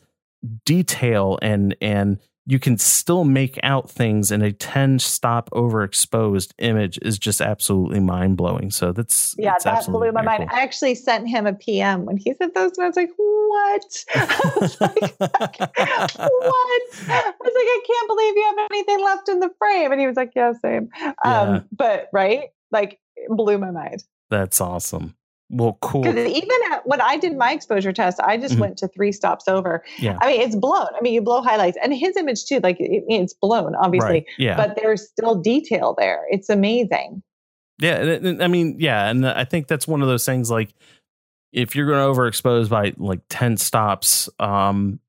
detail and and you can still make out things in a ten stop overexposed image is just absolutely mind blowing. So that's, yeah, that's that blew my mind. Cool. I actually sent him a P M when he said those, and I was like, what? I was like, what? I was like, I can't believe you have anything left in the frame. And he was like, yeah, same. Um, yeah. But right. Like it blew my mind. That's awesome. Well, cool. Because even at, when I did my exposure test, I just mm-hmm. went to three stops over. Yeah. I mean, it's blown. I mean, you blow highlights, and his image too. Like it, it's blown, obviously. Right. Yeah. But there's still detail there. It's amazing. Yeah. I mean, yeah, and I think that's one of those things. Like, if you're going to overexpose by like ten stops, um,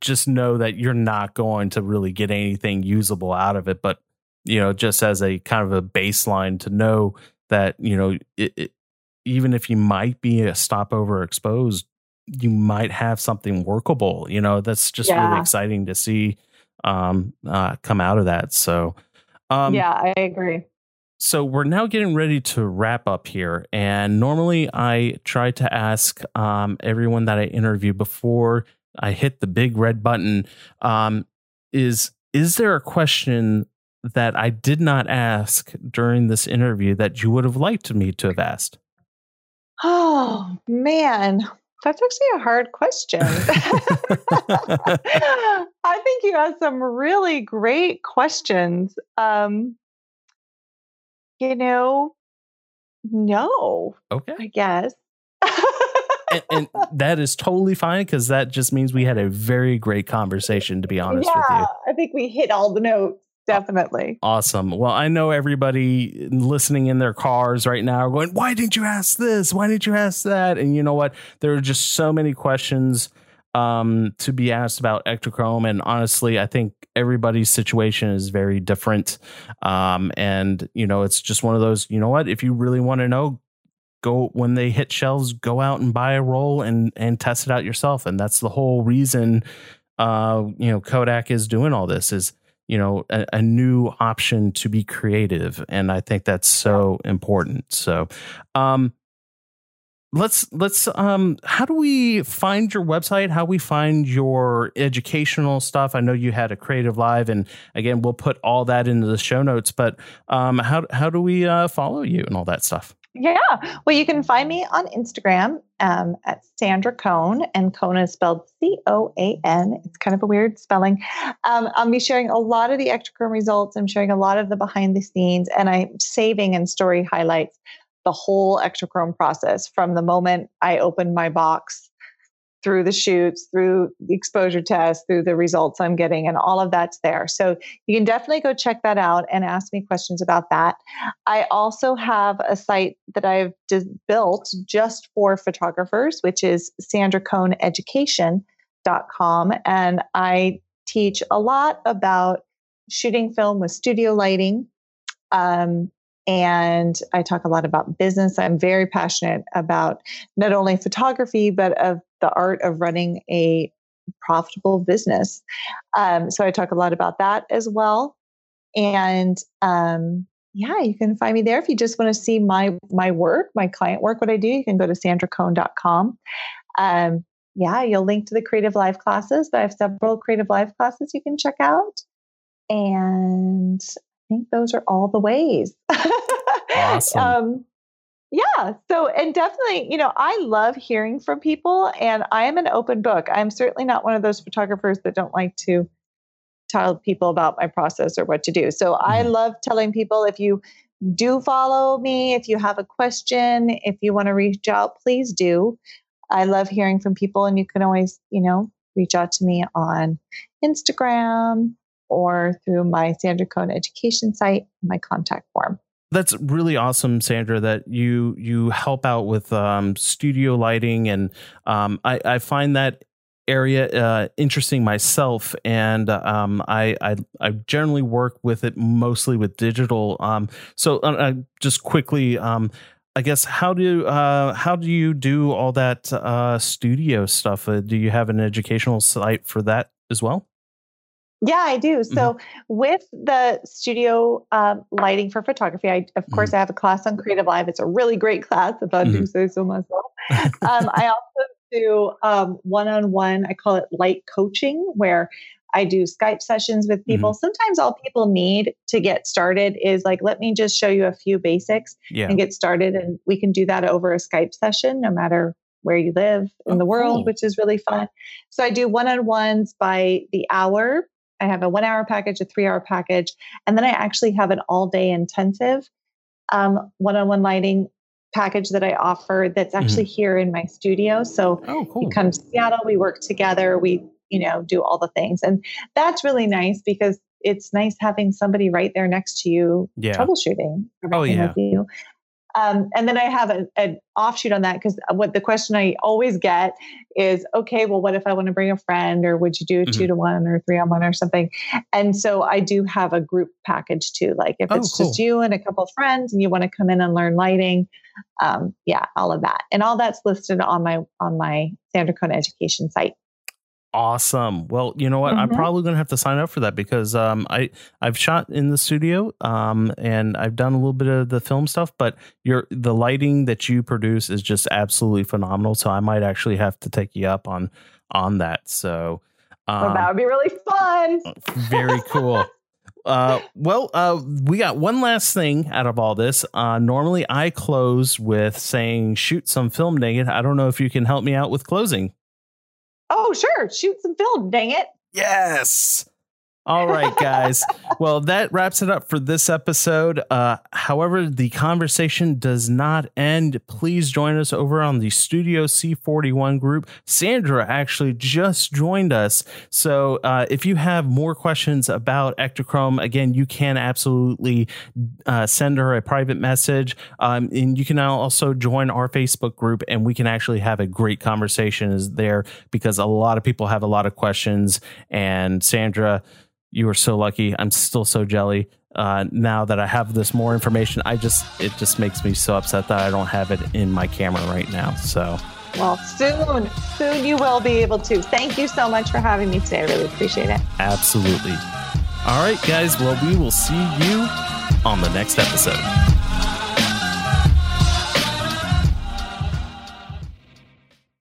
just know that you're not going to really get anything usable out of it. But you know, just as a kind of a baseline to know that you know it. it even if you might be a stop overexposed, you might have something workable. You know, that's just yeah. really exciting to see um, uh, come out of that. So, um, yeah, I agree. So we're now getting ready to wrap up here. And normally I try to ask um, everyone that I interview before I hit the big red button um, is, is there a question that I did not ask during this interview that you would have liked me to have asked? Oh, man, that's actually a hard question. I think you asked some really great questions. Um, you know, no, okay, I guess. and, and that is totally fine, because that just means we had a very great conversation, to be honest yeah, with you. I think we hit all the notes. Definitely. Awesome. Well, I know everybody listening in their cars right now are going, why didn't you ask this? Why didn't you ask that? And you know what? There are just so many questions um, to be asked about Ektachrome. And honestly, I think everybody's situation is very different. Um, and, you know, it's just one of those, you know what? If you really want to know, go when they hit shelves, go out and buy a roll and, and test it out yourself. And that's the whole reason, uh, you know, Kodak is doing all this is, you know, a, a new option to be creative. And I think that's so important. So um, let's let's um, how do we find your website? How do we find your educational stuff? I know you had a Creative Live, and again, we'll put all that into the show notes. But um, how, how do we uh, follow you and all that stuff? Yeah. Well, you can find me on Instagram um, at Sandra Coan, and Coan is spelled C O A N. It's kind of a weird spelling. Um, I'll be sharing a lot of the Ektachrome results. I'm sharing a lot of the behind the scenes, and I'm saving and story highlights the whole Ektachrome process from the moment I opened my box through the shoots, through the exposure test, through the results I'm getting, and all of that's there. So you can definitely go check that out and ask me questions about that. I also have a site that I've just built just for photographers, which is sandra cone education dot com. And I teach a lot about shooting film with studio lighting. Um, And I talk a lot about business. I'm very passionate about not only photography, but of the art of running a profitable business. Um, so I talk a lot about that as well. And um, yeah, you can find me there. If you just want to see my my work, my client work, what I do, you can go to sandra coan dot com. Um, yeah, you'll link to the Creative Live classes. But I have several Creative Live classes you can check out. And I think those are all the ways. Awesome. Um, yeah. So, and definitely, you know, I love hearing from people, and I am an open book. I'm certainly not one of those photographers that don't like to tell people about my process or what to do. So mm-hmm. I love telling people, if you do follow me, if you have a question, if you want to reach out, please do. I love hearing from people, and you can always, you know, reach out to me on Instagram, or through my Sandra Coan Education site, my contact form. That's really awesome, Sandra, that you you help out with um, studio lighting. And um, I, I find that area uh, interesting myself. And um, I, I I generally work with it mostly with digital. Um, so uh, just quickly, um, I guess, how do uh, how do you do all that uh, studio stuff? Uh, do you have an educational site for that as well? Yeah, I do. So mm-hmm. with the studio um, lighting for photography, I, of mm-hmm. course, I have a class on Creative Live. It's a really great class, if I mm-hmm. do say so myself. um, I also do um, one-on-one, I call it light coaching, where I do Skype sessions with people. Mm-hmm. Sometimes all people need to get started is like, let me just show you a few basics yeah. and get started. And we can do that over a Skype session, no matter where you live in oh, the world, cool. which is really fun. So I do one-on-ones by the hour. I have a one hour package, a three hour package, and then I actually have an all day intensive um, one-on-one lighting package that I offer that's actually mm-hmm. here in my studio. So oh, cool. you come to Seattle, we work together, we, you know, do all the things. And that's really nice because it's nice having somebody right there next to you yeah. troubleshooting. Oh, yeah. With you. Um, and then I have a, an offshoot on that, because what the question I always get is, okay, well, what if I want to bring a friend, or would you do a mm-hmm. two to one or three on one or something? And so I do have a group package too. Like if oh, it's cool. just you and a couple of friends and you want to come in and learn lighting, um, yeah, all of that. And all that's listed on my, on my Sandra Coan Education site. Awesome. Well, you know what? Mm-hmm. I'm probably going to have to sign up for that, because um, I I've shot in the studio um, and I've done a little bit of the film stuff, but your the lighting that you produce is just absolutely phenomenal. So I might actually have to take you up on on that. So um, well, that would be really fun. Very cool. Uh, well, uh, we got one last thing out of all this. Uh, normally, I close with saying, "Shoot some film, dang it." I don't know if you can help me out with closing. Oh, sure. Shoot some film. Dang it. Yes. All right, guys. Well, that wraps it up for this episode. Uh, however, the conversation does not end. Please join us over on the Studio C forty-one group. Sandra actually just joined us. So uh, if you have more questions about Ektachrome, again, you can absolutely uh, send her a private message. Um, and you can now also join our Facebook group, and we can actually have a great conversation there, because a lot of people have a lot of questions. And Sandra, you are so lucky. I'm still so jelly uh, now that I have this more information. I just, it just makes me so upset that I don't have it in my camera right now. So, well, soon, soon you will be able to. Thank you so much for having me today. I really appreciate it. Absolutely. All right, guys. Well, we will see you on the next episode.